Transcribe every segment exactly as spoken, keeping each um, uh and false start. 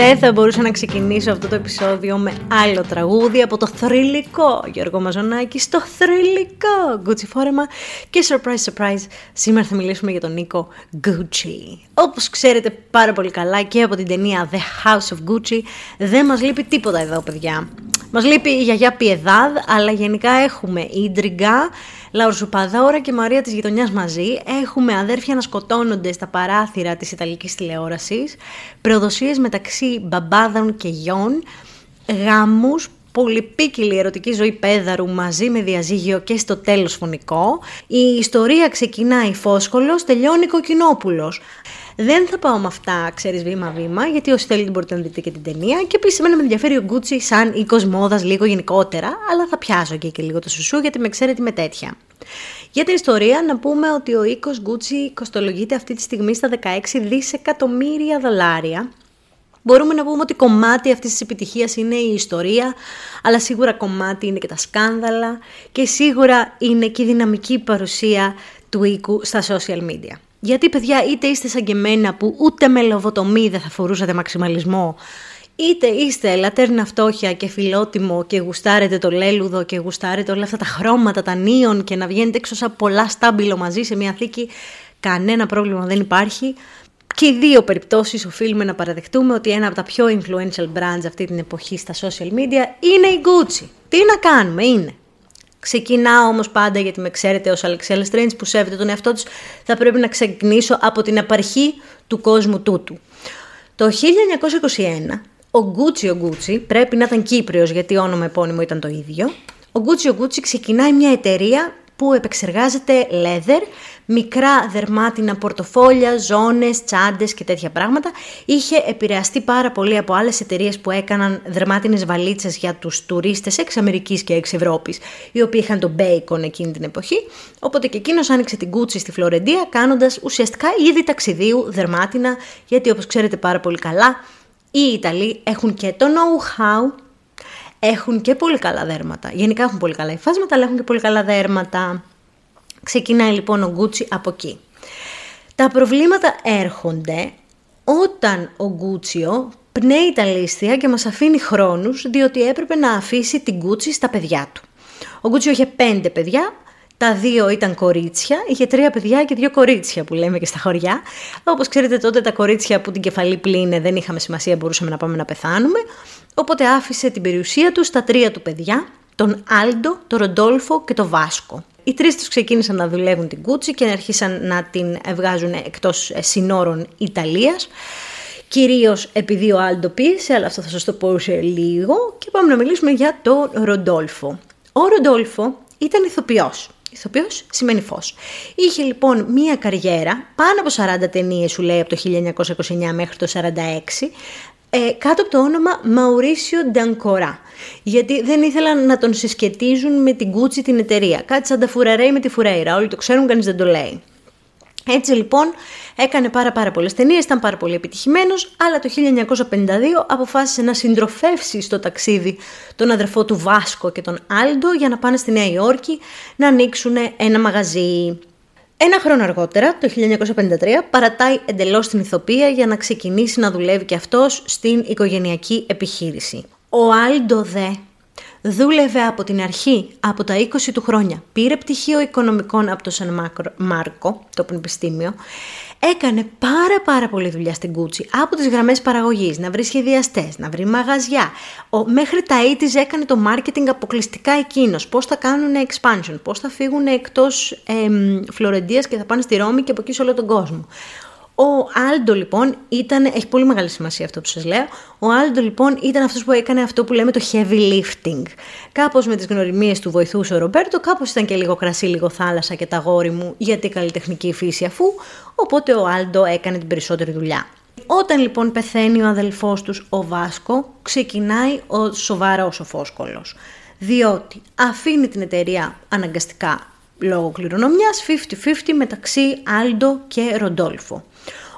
Δεν θα μπορούσα να ξεκινήσω αυτό το επεισόδιο με άλλο τραγούδι από το θρυλικό Γιώργο Μαζονάκη στο θρυλικό Gucci φόρεμα. Και surprise, surprise, σήμερα θα μιλήσουμε για τον Νίκο Gucci. Όπως ξέρετε πάρα πολύ καλά και από την ταινία The House of Gucci, δεν μας λείπει τίποτα εδώ, παιδιά. Μας λείπει η γιαγιά Πιεδάδ, αλλά γενικά έχουμε η Ντριγκά, Λαουρζουπαδόρα και Μαρία της γειτονιάς μαζί. Έχουμε αδέρφια να σκοτώνονται στα παράθυρα της Ιταλικής τηλεόρασης, προδοσίες μεταξύ μπαμπάδων και γιών, γάμους, πολυπίκυλη ερωτική ζωή πέδαρου μαζί με διαζύγιο και στο τέλος φωνικό. Η ιστορία ξεκινάει φόσκολος, τελειώνει Κοκκινόπουλος. Δεν θα πάω με αυτά, ξέρεις, βήμα-βήμα, γιατί όσοι θέλετε μπορείτε να δείτε και την ταινία. Και επίσης εμένα με ενδιαφέρει ο Gucci σαν οίκος μόδας λίγο γενικότερα, αλλά θα πιάσω και, και λίγο το σουσού γιατί με ξέρετε με τέτοια. Για την ιστορία να πούμε ότι ο οίκος Gucci κοστολογείται αυτή τη στιγμή στα δεκαέξι δισεκατομμύρια δολάρια. Μπορούμε να πούμε ότι κομμάτι αυτής της επιτυχίας είναι η ιστορία, αλλά σίγουρα κομμάτι είναι και τα σκάνδαλα και σίγουρα είναι και η δυναμική παρουσία του οίκου στα social media. Γιατί, παιδιά, είτε είστε σαν και εμένα που ούτε με λοβοτομή δεν θα φορούσατε μαξιμαλισμό, είτε είστε λατέρνα φτώχεια και φιλότιμο και γουστάρετε το λέλουδο και γουστάρετε όλα αυτά τα χρώματα, τα νίον και να βγαίνετε έξω σαν πολλά στάμπιλο μαζί σε μια θήκη, κανένα πρόβλημα δεν υπάρχει. Και οι δύο περιπτώσεις οφείλουμε να παραδεχτούμε ότι ένα από τα πιο influential brands αυτή την εποχή στα social media είναι η Gucci. Τι να κάνουμε, είναι. Ξεκινάω όμως πάντα, γιατί με ξέρετε ως Αλεξέλα Strange που σέβεται τον εαυτό τους, θα πρέπει να ξεκινήσω από την απαρχή του κόσμου τούτου. Το χίλια εννιακόσια είκοσι ένα ο Gucci ο Gucci, πρέπει να ήταν Κύπριος γιατί όνομα επώνυμο ήταν το ίδιο, ο Gucci ο Gucci ξεκινάει μια εταιρεία που επεξεργάζεται leather, μικρά δερμάτινα πορτοφόλια, ζώνες, τσάντες και τέτοια πράγματα. Είχε επηρεαστεί πάρα πολύ από άλλες εταιρείες που έκαναν δερμάτινες βαλίτσες για τους τουρίστες εξ Αμερικής και εξ Ευρώπης, οι οποίοι είχαν το bacon εκείνη την εποχή. Οπότε και εκείνος άνοιξε την Gucci στη Φλωρεντία, κάνοντας ουσιαστικά είδη ταξιδίου δερμάτινα, γιατί όπως ξέρετε πάρα πολύ καλά, οι Ιταλοί έχουν και το know-how. Έχουν και πολύ καλά δέρματα. Γενικά έχουν πολύ καλά υφάσματα, αλλά έχουν και πολύ καλά δέρματα. Ξεκινάει λοιπόν ο Gucci από εκεί. Τα προβλήματα έρχονται όταν ο Gucci πνέει τα λίστια και μας αφήνει χρόνους, διότι έπρεπε να αφήσει την Gucci στα παιδιά του. Ο Gucci είχε πέντε παιδιά, τα δύο ήταν κορίτσια, είχε τρία παιδιά και δύο κορίτσια που λέμε και στα χωριά. Όπως ξέρετε τότε τα κορίτσια που την κεφαλή πλήνε δεν είχαμε σημασία, μπορούσαμε να πάμε να πεθάνουμε. Οπότε άφησε την περιουσία του στα τρία του παιδιά, τον Άλντο, τον Ροντόλφο και τον Βάσκο. Οι τρεις τους ξεκίνησαν να δουλεύουν την Gucci και αρχίσαν να την βγάζουν εκτός συνόρων Ιταλίας. Κυρίως επειδή ο Άλντο πίεσε, αλλά αυτό θα σας το πω σε λίγο. Και πάμε να μιλήσουμε για τον Ροντόλφο. Ο Ροντόλφο ήταν ηθοποιός. Ηθοποιός σημαίνει φως. Είχε λοιπόν μία καριέρα, πάνω από σαράντα ταινίες σου λέει από το χίλια εννιακόσια είκοσι εννέα μέχρι το σαράντα έξι, Ε, κάτω από το όνομα Μαουρίσιο Ντανκορά, γιατί δεν ήθελαν να τον συσκετίζουν με την Gucci την εταιρεία. Κάτι σαν τα Φουραρέι με τη Φουρέιρα, όλοι το ξέρουν, κανείς δεν το λέει. Έτσι λοιπόν έκανε πάρα πάρα πολλές ταινίες, ήταν πάρα πολύ επιτυχημένος, αλλά το χίλια εννιακόσια πενήντα δύο αποφάσισε να συντροφεύσει στο ταξίδι τον αδερφό του Βάσκο και τον Άλντο για να πάνε στη Νέα Υόρκη να ανοίξουν ένα μαγαζί. Ένα χρόνο αργότερα, το χίλια εννιακόσια πενήντα τρία, παρατάει εντελώς την ηθοπία για να ξεκινήσει να δουλεύει και αυτός στην οικογενειακή επιχείρηση. Ο Άλντο δε δούλευε από την αρχή, από τα είκοσι του χρόνια. Πήρε πτυχίο οικονομικών από το Σαν Μάρκο, το πανεπιστήμιο. Έκανε πάρα πάρα πολλή δουλειά στην Gucci, από τις γραμμές παραγωγής, να βρει σχεδιαστές, να βρει μαγαζιά. Ο, μέχρι τα ογδόντα έκανε το marketing αποκλειστικά εκείνος. Πώς θα κάνουν expansion, πώς θα φύγουν εκτός εμ, Φλωρεντίας και θα πάνε στη Ρώμη και από εκεί σε όλο τον κόσμο. Ο Άλντο λοιπόν ήταν, έχει πολύ μεγάλη σημασία αυτό που σας λέω, ο Άλντο λοιπόν ήταν αυτός που έκανε αυτό που λέμε το heavy lifting. Κάπως με τις γνωριμίες του βοηθούσε ο Ρομπέρτο, κάπως ήταν και λίγο κρασί, λίγο θάλασσα και τα γόρι μου, γιατί καλλιτεχνική φύση αφού, οπότε ο Άλντο έκανε την περισσότερη δουλειά. Όταν λοιπόν πεθαίνει ο αδελφός τους, ο Βάσκο, ξεκινάει ο σοβαρός ο φόσκολος, διότι αφήνει την εταιρεία αναγκαστικά λόγω κληρονομιάς πενήντα πενήντα μεταξύ Άλντο και Ροντόλφο.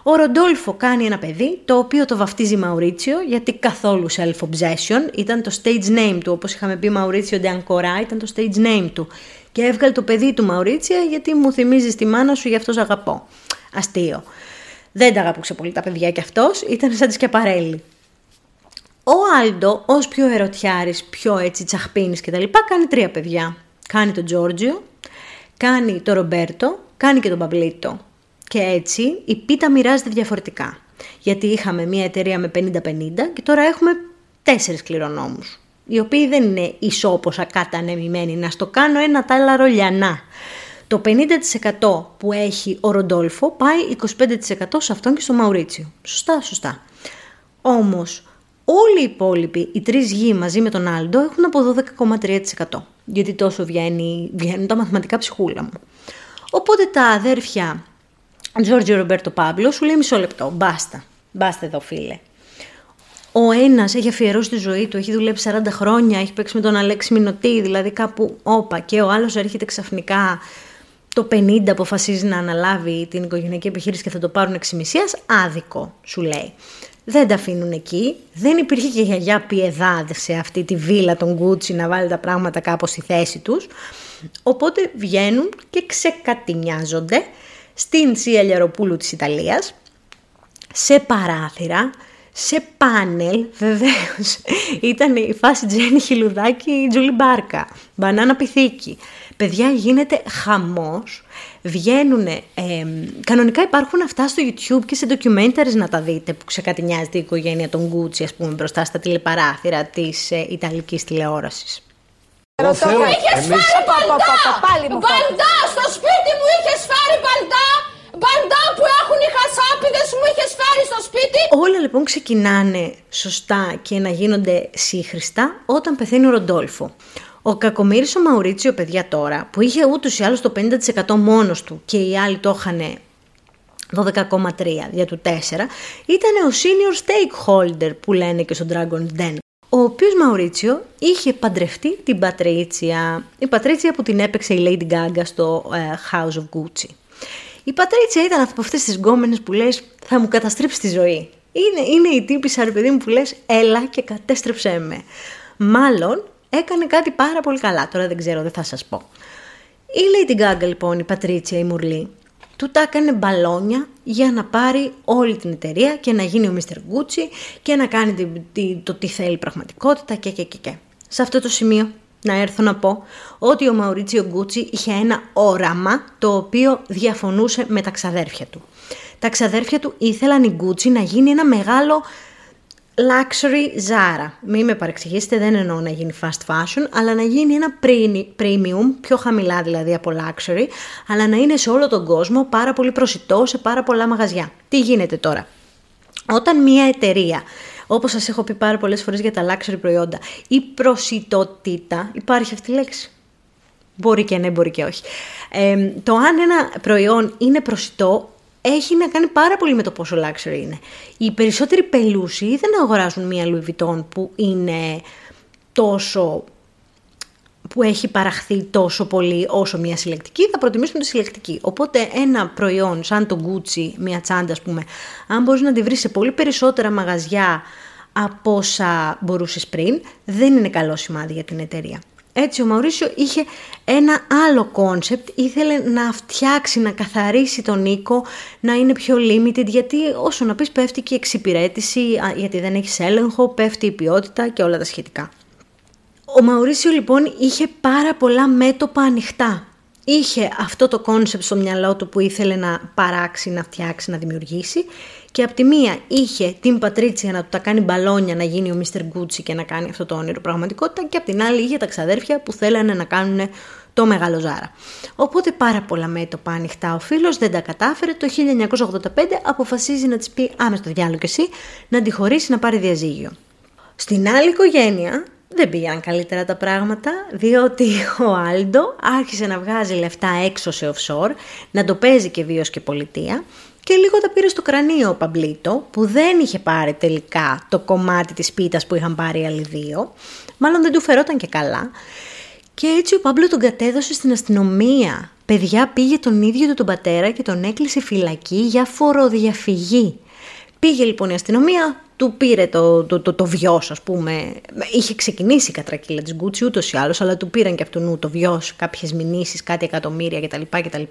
Ο Ροντόλφο κάνει ένα παιδί, το οποίο το βαφτίζει Μαουρίτσιο, γιατί καθόλου self-obsession, ήταν το stage name του, όπως είχαμε πει Μαουρίτσιο Νταγκορά, ήταν το stage name του. Και έβγαλε το παιδί του Μαουρίτσια γιατί μου θυμίζει τη μάνα σου, γι' αυτό σ' αγαπώ. Αστείο. Δεν τα αγαπούσε πολύ τα παιδιά κι αυτός, ήταν σαν τη Σκιαπαρέλη. Ο Άλντο, ως πιο ερωτιάρης, πιο έτσι τσαχπίνης κτλ, κάνει τρία παιδιά. Κάνει τον Τζόρτζιο, κάνει τον Ρομπέρτο, κάνει και τον Παμπλίτο. Και έτσι η πίτα μοιράζεται διαφορετικά. Γιατί είχαμε μια εταιρεία με πενήντα πενήντα και τώρα έχουμε τέσσερις κληρονόμους. Οι οποίοι δεν είναι ισόποσα κατανεμημένοι. Να στο κάνω ένα τάλαρο λιανά. Το πενήντα τοις εκατό που έχει ο Ροντόλφο πάει είκοσι πέντε τοις εκατό σε αυτόν και στο Μαουρίτσιο. Σωστά, σωστά. Όμως όλοι οι υπόλοιποι, οι τρεις γη μαζί με τον Άλντο, έχουν από δώδεκα κόμμα τρία τοις εκατό. Γιατί τόσο βγαίνει, βγαίνουν τα μαθηματικά ψυχούλα μου. Οπότε τα αδέρφια Τζόρτζιο, Ρομπέρτο, Πάμπλο σου λέει μισό λεπτό. Μπάστα. Μπάστα εδώ, φίλε. Ο ένας έχει αφιερώσει τη ζωή του, έχει δουλέψει σαράντα χρόνια, έχει παίξει με τον Αλέξη Μινωτή, δηλαδή κάπου όπα, και ο άλλος έρχεται ξαφνικά το πενήντα, αποφασίζει να αναλάβει την οικογενειακή επιχείρηση και θα το πάρουν εξημισίας, άδικο σου λέει. Δεν τα αφήνουν εκεί, δεν υπήρχε και γιαγιά Πιεδάδ σε αυτή τη βίλα των Γκούτσι να βάλει τα πράγματα κάπως στη θέση τους, οπότε βγαίνουν και ξεκατηνιάζονται στην Σία Λιαροπούλου της Ιταλίας, σε παράθυρα, σε πάνελ, βεβαίως, ήταν η φάση Τζένι Χιλουδάκη, Τζούλι Μπάρκα, μπανάνα πιθήκη. Παιδιά, γίνεται χαμός, βγαίνουν, ε, κανονικά υπάρχουν αυτά στο YouTube και σε ντοκιουμένταρες να τα δείτε, που ξεκατηνιάζεται η οικογένεια των Γκούτσι, ας πούμε, μπροστά στα τηλεπαράθυρα της ε, Ιταλικής τηλεόρασης. Ρωτώ, μου είχες φέρει παλτά, παλτά, στο σπίτι μου είχες φέρει παλτά. Μπαντά που έχουν οι χασάπιδες μου είχες φέρει στο σπίτι. Όλα λοιπόν ξεκινάνε σωστά και να γίνονται σύγχριστα όταν πεθαίνει ο Ροντόλφο. Ο κακομοίρης ο Μαουρίτσιο, παιδιά, τώρα που είχε ούτως ή άλλως το πενήντα τοις εκατό μόνος του και οι άλλοι το είχαν δώδεκα κόμμα τρία δια του τέσσερα, ήταν ο senior stakeholder που λένε και στον Dragon's Den. Ο οποίος Μαουρίτσιο είχε παντρευτεί την Πατρίτσια, η Πατρίτσια που την έπαιξε η Lady Gaga στο uh, House of Gucci. Η Πατρίτσια ήταν από αυτές τις γκόμενες που λες θα μου καταστρέψει τη ζωή. Είναι, είναι η τύπησα, ρε παιδί μου, που λες έλα και κατέστρεψέ με. Μάλλον έκανε κάτι πάρα πολύ καλά. Τώρα δεν ξέρω, δεν θα σας πω. Η Lady Gaga λοιπόν, η Πατρίτσια, η Μουρλή, του τα έκανε μπαλόνια για να πάρει όλη την εταιρεία και να γίνει ο μίστερ Gucci και να κάνει το τι θέλει πραγματικότητα και και και και. Σε αυτό το σημείο να έρθω να πω ότι ο Μαουρίτσιο Γκούτσι είχε ένα όραμα το οποίο διαφωνούσε με τα ξαδέρφια του. Τα ξαδέρφια του ήθελαν η Γκούτσι να γίνει ένα μεγάλο luxury Zara. Μην με παρεξηγήσετε, δεν εννοώ να γίνει fast fashion, αλλά να γίνει ένα premium, πιο χαμηλά δηλαδή από luxury, αλλά να είναι σε όλο τον κόσμο πάρα πολύ προσιτό σε πάρα πολλά μαγαζιά. Τι γίνεται τώρα? Όταν μια εταιρεία, όπως σας έχω πει πάρα πολλές φορές για τα luxury προϊόντα, η προσιτότητα, υπάρχει αυτή η λέξη, μπορεί και ναι, μπορεί και όχι. Ε, το αν ένα προϊόν είναι προσιτό, έχει να κάνει πάρα πολύ με το πόσο luxury είναι. Οι περισσότεροι πελούσιοι δεν αγοράζουν μία Louis Vuitton που είναι τόσο, που έχει παραχθεί τόσο πολύ όσο μια συλλεκτική, θα προτιμήσουν τη συλλεκτική. Οπότε ένα προϊόν σαν το Gucci, μια τσάντα ας πούμε, αν μπορείς να τη βρεις σε πολύ περισσότερα μαγαζιά από όσα μπορούσες πριν, δεν είναι καλό σημάδι για την εταιρεία. Έτσι ο Μαουρίσιο είχε ένα άλλο κόνσεπτ, ήθελε να φτιάξει, να καθαρίσει τον οίκο, να είναι πιο limited, γιατί όσο να πεις πέφτει και η εξυπηρέτηση, γιατί δεν έχεις έλεγχο, πέφτει η ποιότητα και όλα τα σχετικά. Ο Μαουρίσιο λοιπόν είχε πάρα πολλά μέτωπα ανοιχτά. Είχε αυτό το κόνσεπτ στο μυαλό του που ήθελε να παράξει, να φτιάξει, να δημιουργήσει, και από τη μία είχε την Πατρίτσια να του τα κάνει μπαλόνια να γίνει ο μίστερ Gucci και να κάνει αυτό το όνειρο πραγματικότητα, και από την άλλη είχε τα ξαδέρφια που θέλανε να κάνουν το μεγάλο Ζάρα. Οπότε πάρα πολλά μέτωπα ανοιχτά. Ο φίλος δεν τα κατάφερε. Το χίλια εννιακόσια ογδόντα πέντε αποφασίζει να της πει άμεσα το διάλογο και εσύ, να τη χωρίσει, να πάρει διαζύγιο. Στην άλλη οικογένεια δεν πήγαν καλύτερα τα πράγματα, διότι ο Άλντο άρχισε να βγάζει λεφτά έξω σε offshore, να το παίζει και βίος και πολιτεία, και λίγο τα πήρε στο κρανίο ο Παμπλίτο, που δεν είχε πάρει τελικά το κομμάτι της πίτας που είχαν πάρει οι άλλοι δύο, μάλλον δεν του φερόταν και καλά, και έτσι ο Παμπλίτο τον κατέδωσε στην αστυνομία. Παιδιά, πήγε τον ίδιο του τον πατέρα και τον έκλεισε φυλακή για φοροδιαφυγή. Πήγε λοιπόν η αστυνομία, του πήρε το, το, το, το βιός, ας πούμε. Είχε ξεκινήσει η κατρακύλα της Gucci ούτως ή άλλως, αλλά του πήραν και από το νου το βιός, κάποιες μηνύσεις, κάτι εκατομμύρια κτλ. κτλ.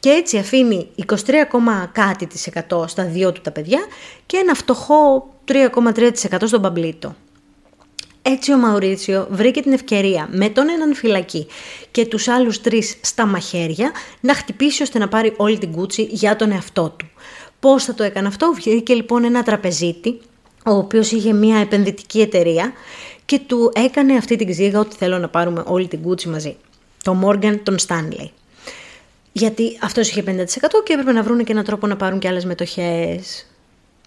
Και έτσι αφήνει είκοσι τρία, κάτι της εκατό στα δυο του τα παιδιά και ένα φτωχό τρία κόμμα τρία τοις εκατό στον Παμπλίτο. Έτσι ο Μαουρίτσιο βρήκε την ευκαιρία με τον έναν φυλακή και τους άλλους τρεις στα μαχαίρια να χτυπήσει ώστε να πάρει όλη την Gucci για τον εαυτό του. Πώς θα το έκανε αυτό? Βγήκε λοιπόν ένα τραπεζίτη, ο οποίος είχε μια επενδυτική εταιρεία και του έκανε αυτή την ξύγα ότι θέλω να πάρουμε όλη την Gucci μαζί. Το Morgan, τον Stanley. Γιατί αυτός είχε πενήντα τοις εκατό και έπρεπε να βρουν και έναν τρόπο να πάρουν και άλλες μετοχές.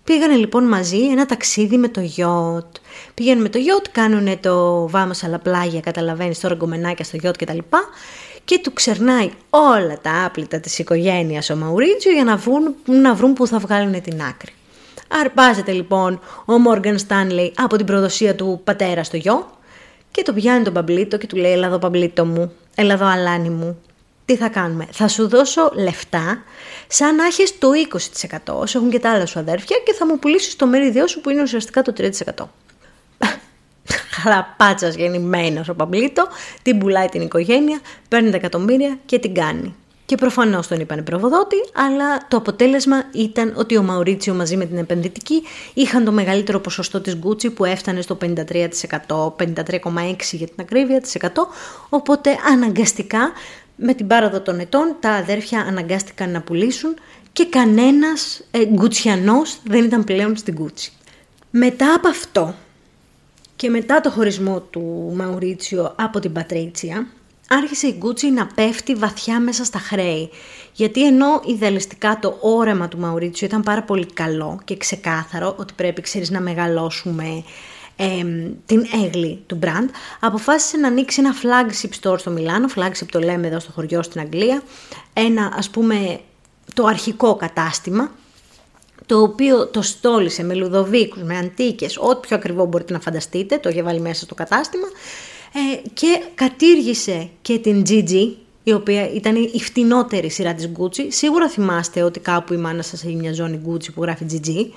Πήγανε λοιπόν μαζί ένα ταξίδι με το γιότ. Πήγανε με το γιότ, κάνουνε το βάμος αλλά πλάγια, καταλαβαίνεις τώρα, γκομενάκια στο γιότ κτλ. Και του ξερνάει όλα τα άπλυτα της οικογένειας ο Μαουρίτζιο για να βρουν, να βρουν που θα βγάλουν την άκρη. Αρπάζεται λοιπόν ο Μόργαν Στάνλεϊ από την προδοσία του πατέρα στο γιο και το πιάνει τον Παμπλίτο και του λέει «Έλα εδώ Παμπλίτο μου, έλα εδώ αλάνι μου, τι θα κάνουμε, θα σου δώσω λεφτά σαν να έχεις το είκοσι τοις εκατό όσο έχουν και τα άλλα σου αδέρφια και θα μου πουλήσεις το μερίδιό σου που είναι ουσιαστικά το τρία τοις εκατό». Χαραπάτσας γεννημένος ο Παμπλίτο, την πουλάει την οικογένεια, παίρνει τα εκατομμύρια και την κάνει. Και προφανώς τον είπανε προβοδότη, αλλά το αποτέλεσμα ήταν ότι ο Μαουρίτσιο μαζί με την επενδυτική είχαν το μεγαλύτερο ποσοστό της Gucci που έφτανε στο πενήντα τρία τοις εκατό, πενήντα τρία κόμμα έξι τοις εκατό για την ακρίβεια, της εκατό, οπότε αναγκαστικά με την πάροδο των ετών τα αδέρφια αναγκάστηκαν να πουλήσουν και κανένας ε, γκουτσιανός δεν ήταν πλέον στην Gucci. Μετά από αυτό... Και μετά το χωρισμό του Μαουρίτσιο από την Πατρίτσια, άρχισε η Gucci να πέφτει βαθιά μέσα στα χρέη. Γιατί ενώ ιδεαλιστικά το όραμα του Μαουρίτσιο ήταν πάρα πολύ καλό και ξεκάθαρο, ότι πρέπει, ξέρεις, να μεγαλώσουμε ε, την έγλη του brand, αποφάσισε να ανοίξει ένα flagship store στο Μιλάνο, flagship το λέμε εδώ στο χωριό στην Αγγλία, ένα ας πούμε το αρχικό κατάστημα, το οποίο το στόλισε με λουδοβίκους, με αντίκες, ό,τι πιο ακριβό μπορείτε να φανταστείτε, το είχε βάλει μέσα στο κατάστημα, ε, και κατήργησε και την τζι τζι, η οποία ήταν η φτηνότερη σειρά της Gucci. Σίγουρα θυμάστε ότι κάπου η μάνα σας έχει μια ζώνη Gucci που γράφει τζι τζι.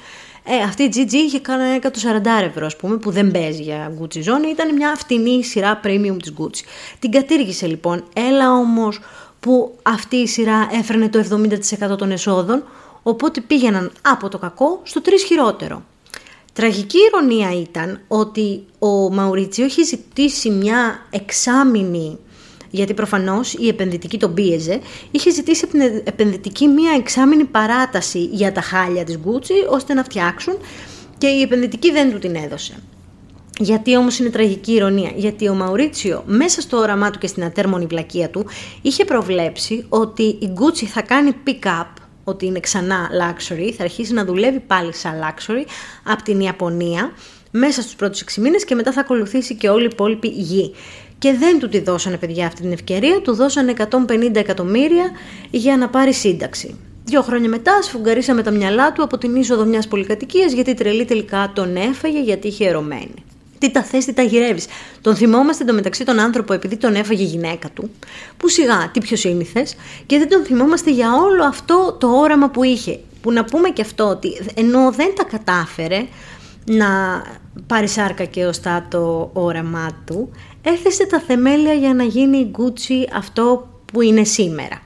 Ε, αυτή η τζι τζι είχε κάνα εκατόν σαράντα ευρώ, ας πούμε, που δεν παίζει για Gucci ζώνη. Ήταν μια φτηνή σειρά premium της Gucci. Την κατήργησε λοιπόν. Έλα όμως που αυτή η σειρά έφερνε το εβδομήντα τοις εκατό των εσόδων, οπότε πήγαιναν από το κακό στο τρεις χειρότερο. Τραγική ηρωνία ήταν ότι ο Μαουρίτσιο είχε ζητήσει μια εξάμηνη, γιατί προφανώς η επενδυτική τον πίεζε, είχε ζητήσει από την επενδυτική μια εξάμηνη παράταση για τα χάλια της Gucci, ώστε να φτιάξουν, και η επενδυτική δεν του την έδωσε. Γιατί όμως είναι τραγική ηρωνία? Γιατί ο Μαουρίτσιο μέσα στο όραμά του και στην ατέρμονη βλακεία του είχε προβλέψει ότι η Gucci θα κάνει pick-up, ότι είναι ξανά luxury, θα αρχίσει να δουλεύει πάλι σαν luxury από την Ιαπωνία μέσα στους πρώτους έξι μήνες και μετά θα ακολουθήσει και όλη η υπόλοιπη γη. Και δεν του τη δώσανε, παιδιά, αυτή την ευκαιρία, του δώσανε εκατόν πενήντα εκατομμύρια για να πάρει σύνταξη. Δύο χρόνια μετά σφουγγαρίσαμε τα μυαλά του από την είσοδο μιας πολυκατοικίας, γιατί η τρελή τελικά τον έφαγε γιατί είχε ερωμένη. Τι τα θες, τι τα γυρεύεις. Τον θυμόμαστε εντωμεταξύ τον άνθρωπο επειδή τον έφαγε η γυναίκα του, που σιγά, τι πιο σύνηθες, και δεν τον θυμόμαστε για όλο αυτό το όραμα που είχε. Που να πούμε και αυτό, ότι ενώ δεν τα κατάφερε να πάρει σάρκα και οστά το όραμά του, έθεσε τα θεμέλια για να γίνει η Gucci αυτό που είναι σήμερα.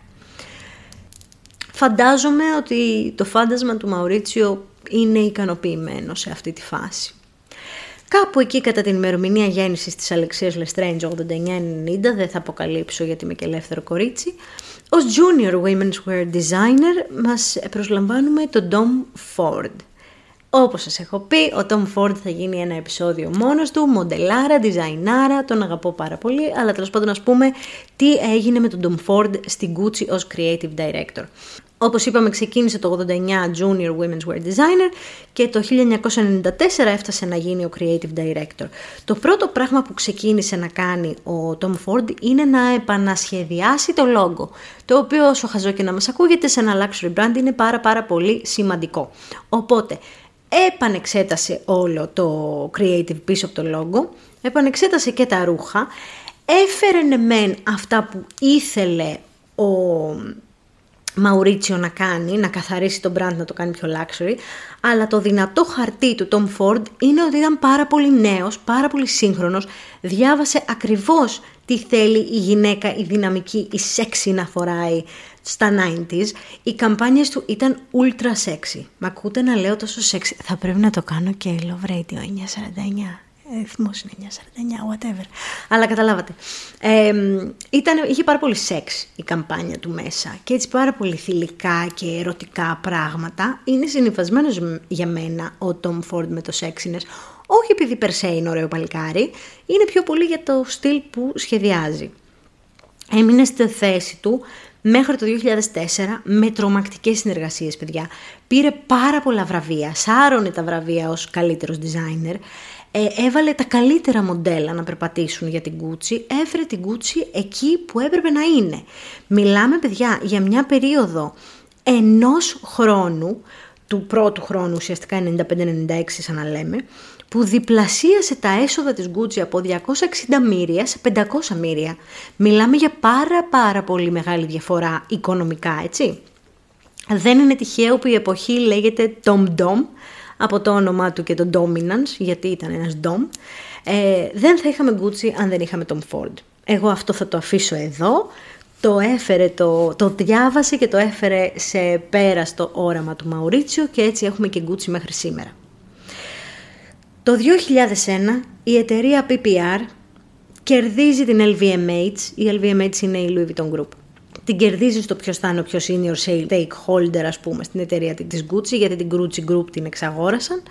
Φαντάζομαι ότι το φάντασμα του Μαουρίτσιο είναι ικανοποιημένο σε αυτή τη φάση. Κάπου εκεί κατά την ημερομηνία γέννησης της Αλεξίας Λεστρέντζ, ογδόντα εννιά ενενήντα, δεν θα αποκαλύψω γιατί είμαι και ελεύθερο κορίτσι, ως junior women's wear designer μας προσλαμβάνουμε τον Tom Ford. Όπως σας έχω πει, ο Tom Ford θα γίνει ένα επεισόδιο μόνος του, μοντελάρα, designaρα, τον αγαπώ πάρα πολύ, αλλά τέλος πάντων ας πούμε τι έγινε με τον Tom Ford στην Gucci ως creative director. Όπως είπαμε, ξεκίνησε το ογδόντα εννιά Junior Women's Wear Designer και το χίλια εννιακόσια ενενήντα τέσσερα έφτασε να γίνει ο Creative Director. Το πρώτο πράγμα που ξεκίνησε να κάνει ο Tom Ford είναι να επανασχεδιάσει το logo, το οποίο, όσο χαζό και να μας ακούγεται, σε ένα luxury brand είναι πάρα πάρα πολύ σημαντικό. Οπότε επανεξέτασε όλο το creative πίσω από το logo, επανεξέτασε και τα ρούχα, έφερε μεν αυτά που ήθελε ο Μαουρίτσιο να κάνει, να καθαρίσει τον brand, να το κάνει πιο luxury, αλλά το δυνατό χαρτί του Tom Ford είναι ότι ήταν πάρα πολύ νέος, πάρα πολύ σύγχρονος, διάβασε ακριβώς τι θέλει η γυναίκα, η δυναμική, η sexy να φοράει στα ενενήντα. Οι καμπάνιες του ήταν ultra sexy. Μ' ακούτε να λέω τόσο sexy? Θα πρέπει να το κάνω και Love Radio εννιακόσια σαράντα εννιά. Θυμός είναι εννιακόσια σαράντα εννιά, whatever. Αλλά καταλάβατε. Ε, ήταν, είχε πάρα πολύ σεξ η καμπάνια του μέσα. Και έτσι πάρα πολύ θηλυκά και ερωτικά πράγματα. Είναι συνυφασμένος για μένα ο Tom Ford με το σεξινες. Όχι επειδή περσέ είναι ωραίο παλικάρι. Είναι πιο πολύ για το στυλ που σχεδιάζει. Έμεινε στη θέση του μέχρι το δύο χιλιάδες τέσσερα με τρομακτικές συνεργασίες, παιδιά. Πήρε πάρα πολλά βραβεία. Σάρωνε τα βραβεία ως καλύτερος designer. Ε, έβαλε τα καλύτερα μοντέλα να περπατήσουν για την Gucci, έφερε την Gucci εκεί που έπρεπε να είναι. Μιλάμε, παιδιά, για μια περίοδο ενός χρόνου, του πρώτου χρόνου ουσιαστικά ενενήντα πέντε ενενήντα έξι σαν να λέμε, που διπλασίασε τα έσοδα της Gucci από διακόσια εξήντα μοίρια σε πεντακόσια μοίρια. Μιλάμε για πάρα πάρα πολύ μεγάλη διαφορά οικονομικά, έτσι. Δεν είναι τυχαίο που η εποχή λέγεται Tom Dom, από το όνομά του και το dominance, γιατί ήταν ένας dom. Ε, δεν θα είχαμε Gucci αν δεν είχαμε Tom Ford. Εγώ αυτό θα το αφήσω εδώ. Το έφερε, το, το διάβασε και το έφερε σε πέρα στο όραμα του Μαουρίτσιο και έτσι έχουμε και Gucci μέχρι σήμερα. Το δύο χιλιάδες ένα η εταιρεία πι πι αρ κερδίζει την ελ βι εμ έιτς. Η ελ βι εμ έιτς είναι η Louis Vuitton Group. Την κερδίζει στο ποιος θα είναι ο πιο senior stakeholder, ας πούμε, στην εταιρεία της Gucci, γιατί την Gucci Group την εξαγόρασαν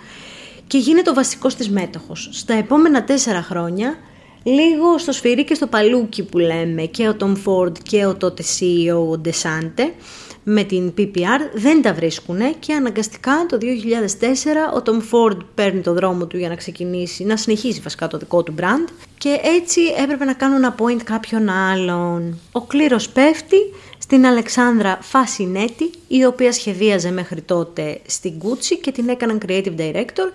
και γίνεται ο βασικός της μέτοχος. Στα επόμενα τέσσερα χρόνια, λίγο στο σφυρί και στο παλούκι που λέμε, και ο Tom Ford και ο τότε σι ι ο, ο Ντεσάντε, με την πι πι αρ δεν τα βρίσκουνε και αναγκαστικά το δύο χιλιάδες τέσσερα ο Tom Ford παίρνει το δρόμο του για να ξεκινήσει, να συνεχίσει βασικά το δικό του brand και έτσι έπρεπε να κάνουν appoint κάποιον άλλον. Ο κλήρος πέφτει στην Αλεξάνδρα Φασινέτη, η οποία σχεδίαζε μέχρι τότε στην Gucci και την έκαναν creative director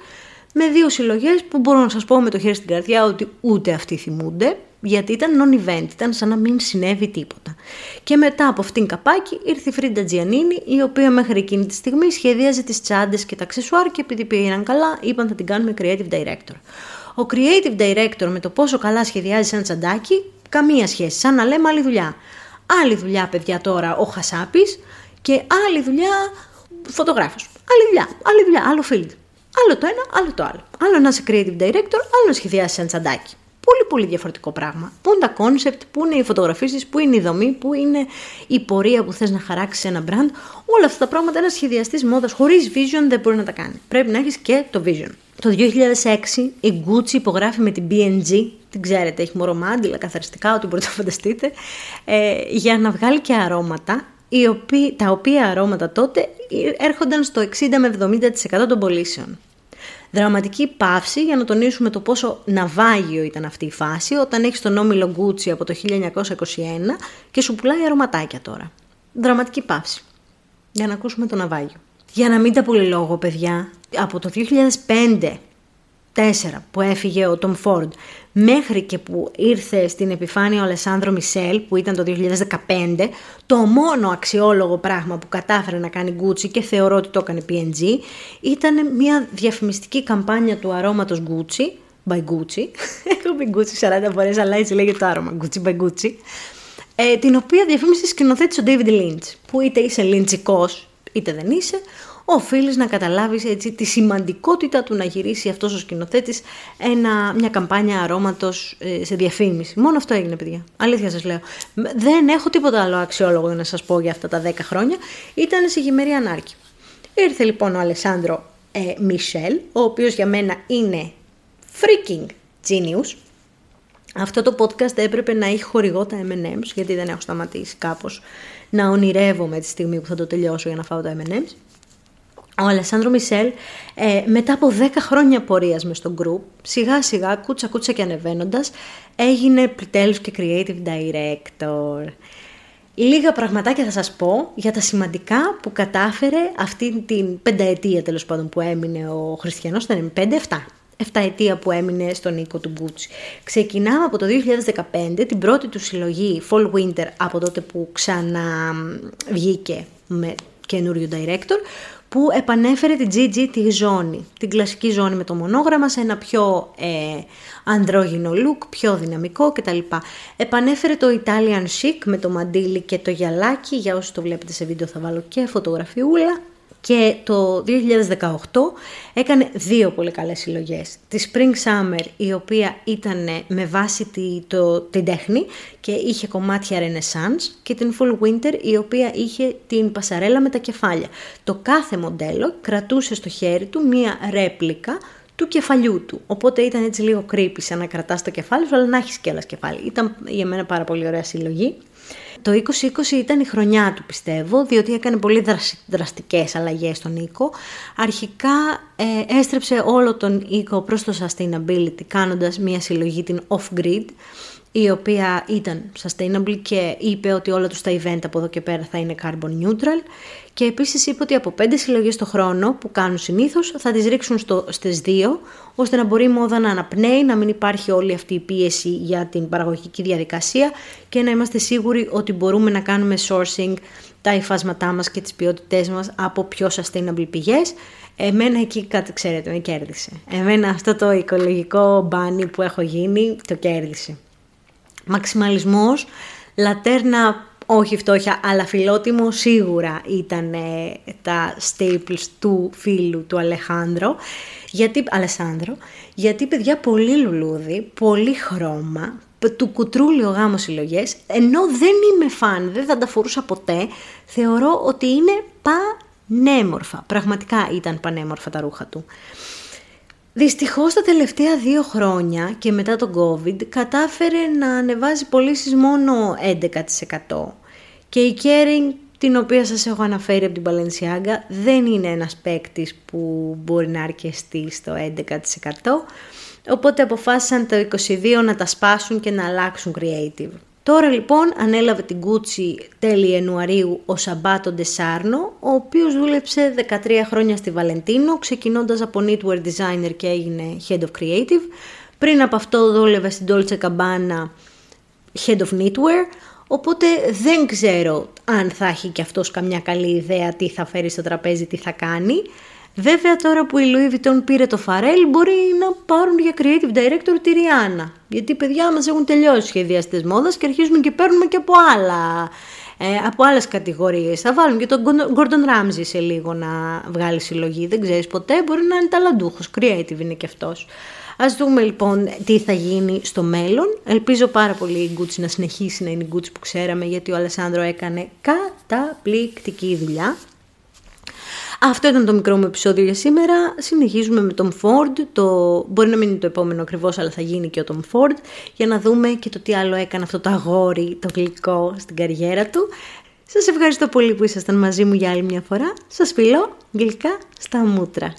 με δύο συλλογές που μπορώ να σας πω με το χέρι στην καρδιά ότι ούτε αυτοί θυμούνται, γιατί ήταν non-event, ήταν σαν να μην συνέβη τίποτα. Και μετά από αυτήν καπάκι ήρθε η Φρίντα Τζιανίνη, η οποία μέχρι εκείνη τη στιγμή σχεδίαζε τις τσάντες και τα αξεσουάρ και επειδή πήγαιναν καλά είπαν θα την κάνουμε creative director. Ο creative director με το πόσο καλά σχεδιάζει σαν τσαντάκι, καμία σχέση, σαν να λέμε άλλη δουλειά. Άλλη δουλειά, παιδιά, τώρα ο Χασάπης και άλλη δουλειά φωτογράφος. Άλλη δουλειά, άλλη δουλειά, άλλο field. Άλλο το ένα, άλλο το άλλο. Άλλο να είσαι creative director, άλλο να σχεδιάσει σαν τσαντάκι. Πολύ πολύ διαφορετικό πράγμα. Πού είναι τα concept, πού είναι οι φωτογραφίσεις, πού είναι η δομή, πού είναι η πορεία που θες να χαράξεις ένα brand. Όλα αυτά τα πράγματα ένας σχεδιαστής μόδας χωρίς vision δεν μπορεί να τα κάνει. Πρέπει να έχεις και το vision. Το δύο χιλιάδες έξι η Gucci υπογράφει με την μπι εν τζι, την ξέρετε, έχει μωρομάντιλα, καθαριστικά, ό,τι μπορείτε να φανταστείτε, ε, για να βγάλει και αρώματα, οι οποίοι, τα οποία αρώματα τότε έρχονταν στο εξήντα με εβδομήντα τοις εκατό των πωλήσεων. Δραματική παύση για να τονίσουμε το πόσο ναυάγιο ήταν αυτή η φάση όταν έχεις τον όμιλο Gucci από το χίλια εννιακόσια είκοσι ένα και σου πουλάει αρωματάκια τώρα. Δραματική παύση για να ακούσουμε το ναυάγιο. Για να μην τα πολυλόγω, παιδιά, από το δύο χιλιάδες πέντε που έφυγε ο Tom Ford μέχρι και που ήρθε στην επιφάνεια ο Αλεσάνδρο Μισελ που ήταν το δύο χιλιάδες δεκαπέντε, το μόνο αξιόλογο πράγμα που κατάφερε να κάνει Gucci και θεωρώ ότι το έκανε μπι εν τζι ήταν μια διαφημιστική καμπάνια του αρώματος Gucci by Gucci. Έχω πει Gucci σαράντα φορές αλλά έτσι λέγεται το άρωμα Gucci by Gucci, ε, την οποία διαφήμιση σκηνοθέτησε ο David Lynch, που είτε είσαι λιντσικός είτε δεν είσαι, οφείλεις να καταλάβεις έτσι τη σημαντικότητα του να γυρίσει αυτός ο σκηνοθέτης ένα, μια καμπάνια αρώματος ε, σε διαφήμιση. Μόνο αυτό έγινε, παιδιά. Αλήθεια σας λέω. Δεν έχω τίποτα άλλο αξιόλογο να σας πω για αυτά τα δέκα χρόνια. Ήταν σε γημερή ανάρκη. Ήρθε λοιπόν ο Αλεσάνδρο ε, Μισελ, ο οποίος για μένα είναι freaking genius. Αυτό το podcast έπρεπε να έχει χορηγό τα εμ εν εμ's, γιατί δεν έχω σταματήσει κάπως να ονειρεύομαι τη στιγμή που θα το τελειώσω για να φάω τα εμ εν εμ's. Ο Αλεσάνδρο Μισελ, ε, μετά από δέκα χρόνια πορείας μες στο group, σιγά σιγά, κούτσα κούτσα και ανεβαίνοντας, έγινε επιτέλους και creative director. Λίγα πραγματάκια θα σας πω για τα σημαντικά που κατάφερε αυτή την πενταετία τέλος πάντων που έμεινε ο Χριστιανός, ήταν έμεινε πέντε εφτά. εφτά ετία που έμεινε στον οίκο του Gucci. Ξεκινάμε από το δύο χιλιάδες δεκαπέντε, την πρώτη του συλλογή Fall Winter, από τότε που ξαναβγήκε με καινούριο director, που επανέφερε την τζι τζι τη ζώνη, την κλασική ζώνη με το μονόγραμμα, σε ένα πιο ε, ανδρόγινο look, πιο δυναμικό κτλ. Επανέφερε το Italian chic με το μαντίλι και το γυαλάκι, για όσους το βλέπετε σε βίντεο θα βάλω και φωτογραφιούλα. Και το δύο χιλιάδες δεκαοκτώ έκανε δύο πολύ καλές συλλογές. Τη Spring Summer, η οποία ήταν με βάση τη, το, την τέχνη και είχε κομμάτια Renaissance, και την Full Winter, η οποία είχε την πασαρέλα με τα κεφάλια. Το κάθε μοντέλο κρατούσε στο χέρι του μία ρέπλικα του κεφαλιού του. Οπότε ήταν έτσι λίγο creepy, σαν να κρατάς το κεφάλι σου, αλλά να έχεις κιόλας κεφάλι. Ήταν για μένα πάρα πολύ ωραία συλλογή. Το είκοσι είκοσι ήταν η χρονιά του, πιστεύω, διότι έκανε πολύ δραστικές αλλαγές στον οίκο. Αρχικά ε, έστρεψε όλο τον οίκο προς το sustainability, κάνοντας μια συλλογή, την off-grid, η οποία ήταν sustainable και είπε ότι όλα τους τα event από εδώ και πέρα θα είναι carbon neutral. Και επίσης είπε ότι από πέντε συλλογές το χρόνο που κάνουν συνήθως θα τις ρίξουν στο, στις δύο, ώστε να μπορεί η μόδα να αναπνέει, να μην υπάρχει όλη αυτή η πίεση για την παραγωγική διαδικασία και να είμαστε σίγουροι ότι μπορούμε να κάνουμε sourcing τα υφάσματά μας και τις ποιότητές μας από πιο sustainable πηγές. Εμένα εκεί κάτι, ξέρετε, με κέρδισε. Εμένα αυτό το οικολογικό μπάνι που έχω γίνει το κέρδισε. Μαξιμαλισμός, λατέρνα, όχι φτώχεια, αλλά φιλότιμο σίγουρα ήταν τα staples του φίλου του Αλεσάνδρο. Γιατί, Αλεσάνδρο, γιατί παιδιά, πολύ λουλούδι, πολύ χρώμα, του κουτρούλιο γάμο συλλογές, ενώ δεν είμαι φαν, δεν θα τα φορούσα ποτέ, θεωρώ ότι είναι πανέμορφα. Πραγματικά ήταν πανέμορφα τα ρούχα του. Δυστυχώς τα τελευταία δύο χρόνια και μετά τον COVID κατάφερε να ανεβάζει πωλήσεις μόνο έντεκα τοις εκατό και η Κέρινγκ, την οποία σας έχω αναφέρει από την Balenciaga, δεν είναι ένας παίκτης που μπορεί να αρκεστεί στο έντεκα τοις εκατό, οπότε αποφάσισαν το είκοσι δύο να τα σπάσουν και να αλλάξουν creative. Τώρα λοιπόν ανέλαβε την Gucci τέλη Ιανουαρίου ο Sabato De Sarno, ο οποίος δούλεψε δεκατρία χρόνια στη Valentino, ξεκινώντας από knitwear designer και έγινε head of creative. Πριν από αυτό δούλευε στην Dolce Gabbana head of knitwear, οπότε δεν ξέρω αν θα έχει και αυτός καμιά καλή ιδέα, τι θα φέρει στο τραπέζι, τι θα κάνει. Βέβαια τώρα που η Louis Vuitton πήρε το Pharrell, μπορεί να πάρουν για creative director τη Rihanna. Γιατί παιδιά μας έχουν τελειώσει σχεδιαστές μόδας και αρχίζουμε και παίρνουμε και από, άλλα, ε, από άλλες κατηγορίες. Θα βάλουν και τον Gordon Ramsay σε λίγο να βγάλει συλλογή. Δεν ξέρεις ποτέ, μπορεί να είναι ταλαντούχος. Creative είναι και αυτός. Ας δούμε λοιπόν τι θα γίνει στο μέλλον. Ελπίζω πάρα πολύ η Gucci να συνεχίσει να είναι η Gucci που ξέραμε, γιατί ο Αλεσάνδρο έκανε καταπληκτική δουλειά. Αυτό ήταν το μικρό μου επεισόδιο για σήμερα. Συνεχίζουμε με τον Ford. Το... Μπορεί να μην είναι το επόμενο ακριβώς, αλλά θα γίνει και ο Tom Ford, για να δούμε και το τι άλλο έκανε αυτό το αγόρι, το γλυκό, στην καριέρα του. Σας ευχαριστώ πολύ που ήσασταν μαζί μου για άλλη μια φορά. Σας φιλώ γλυκά στα μούτρα.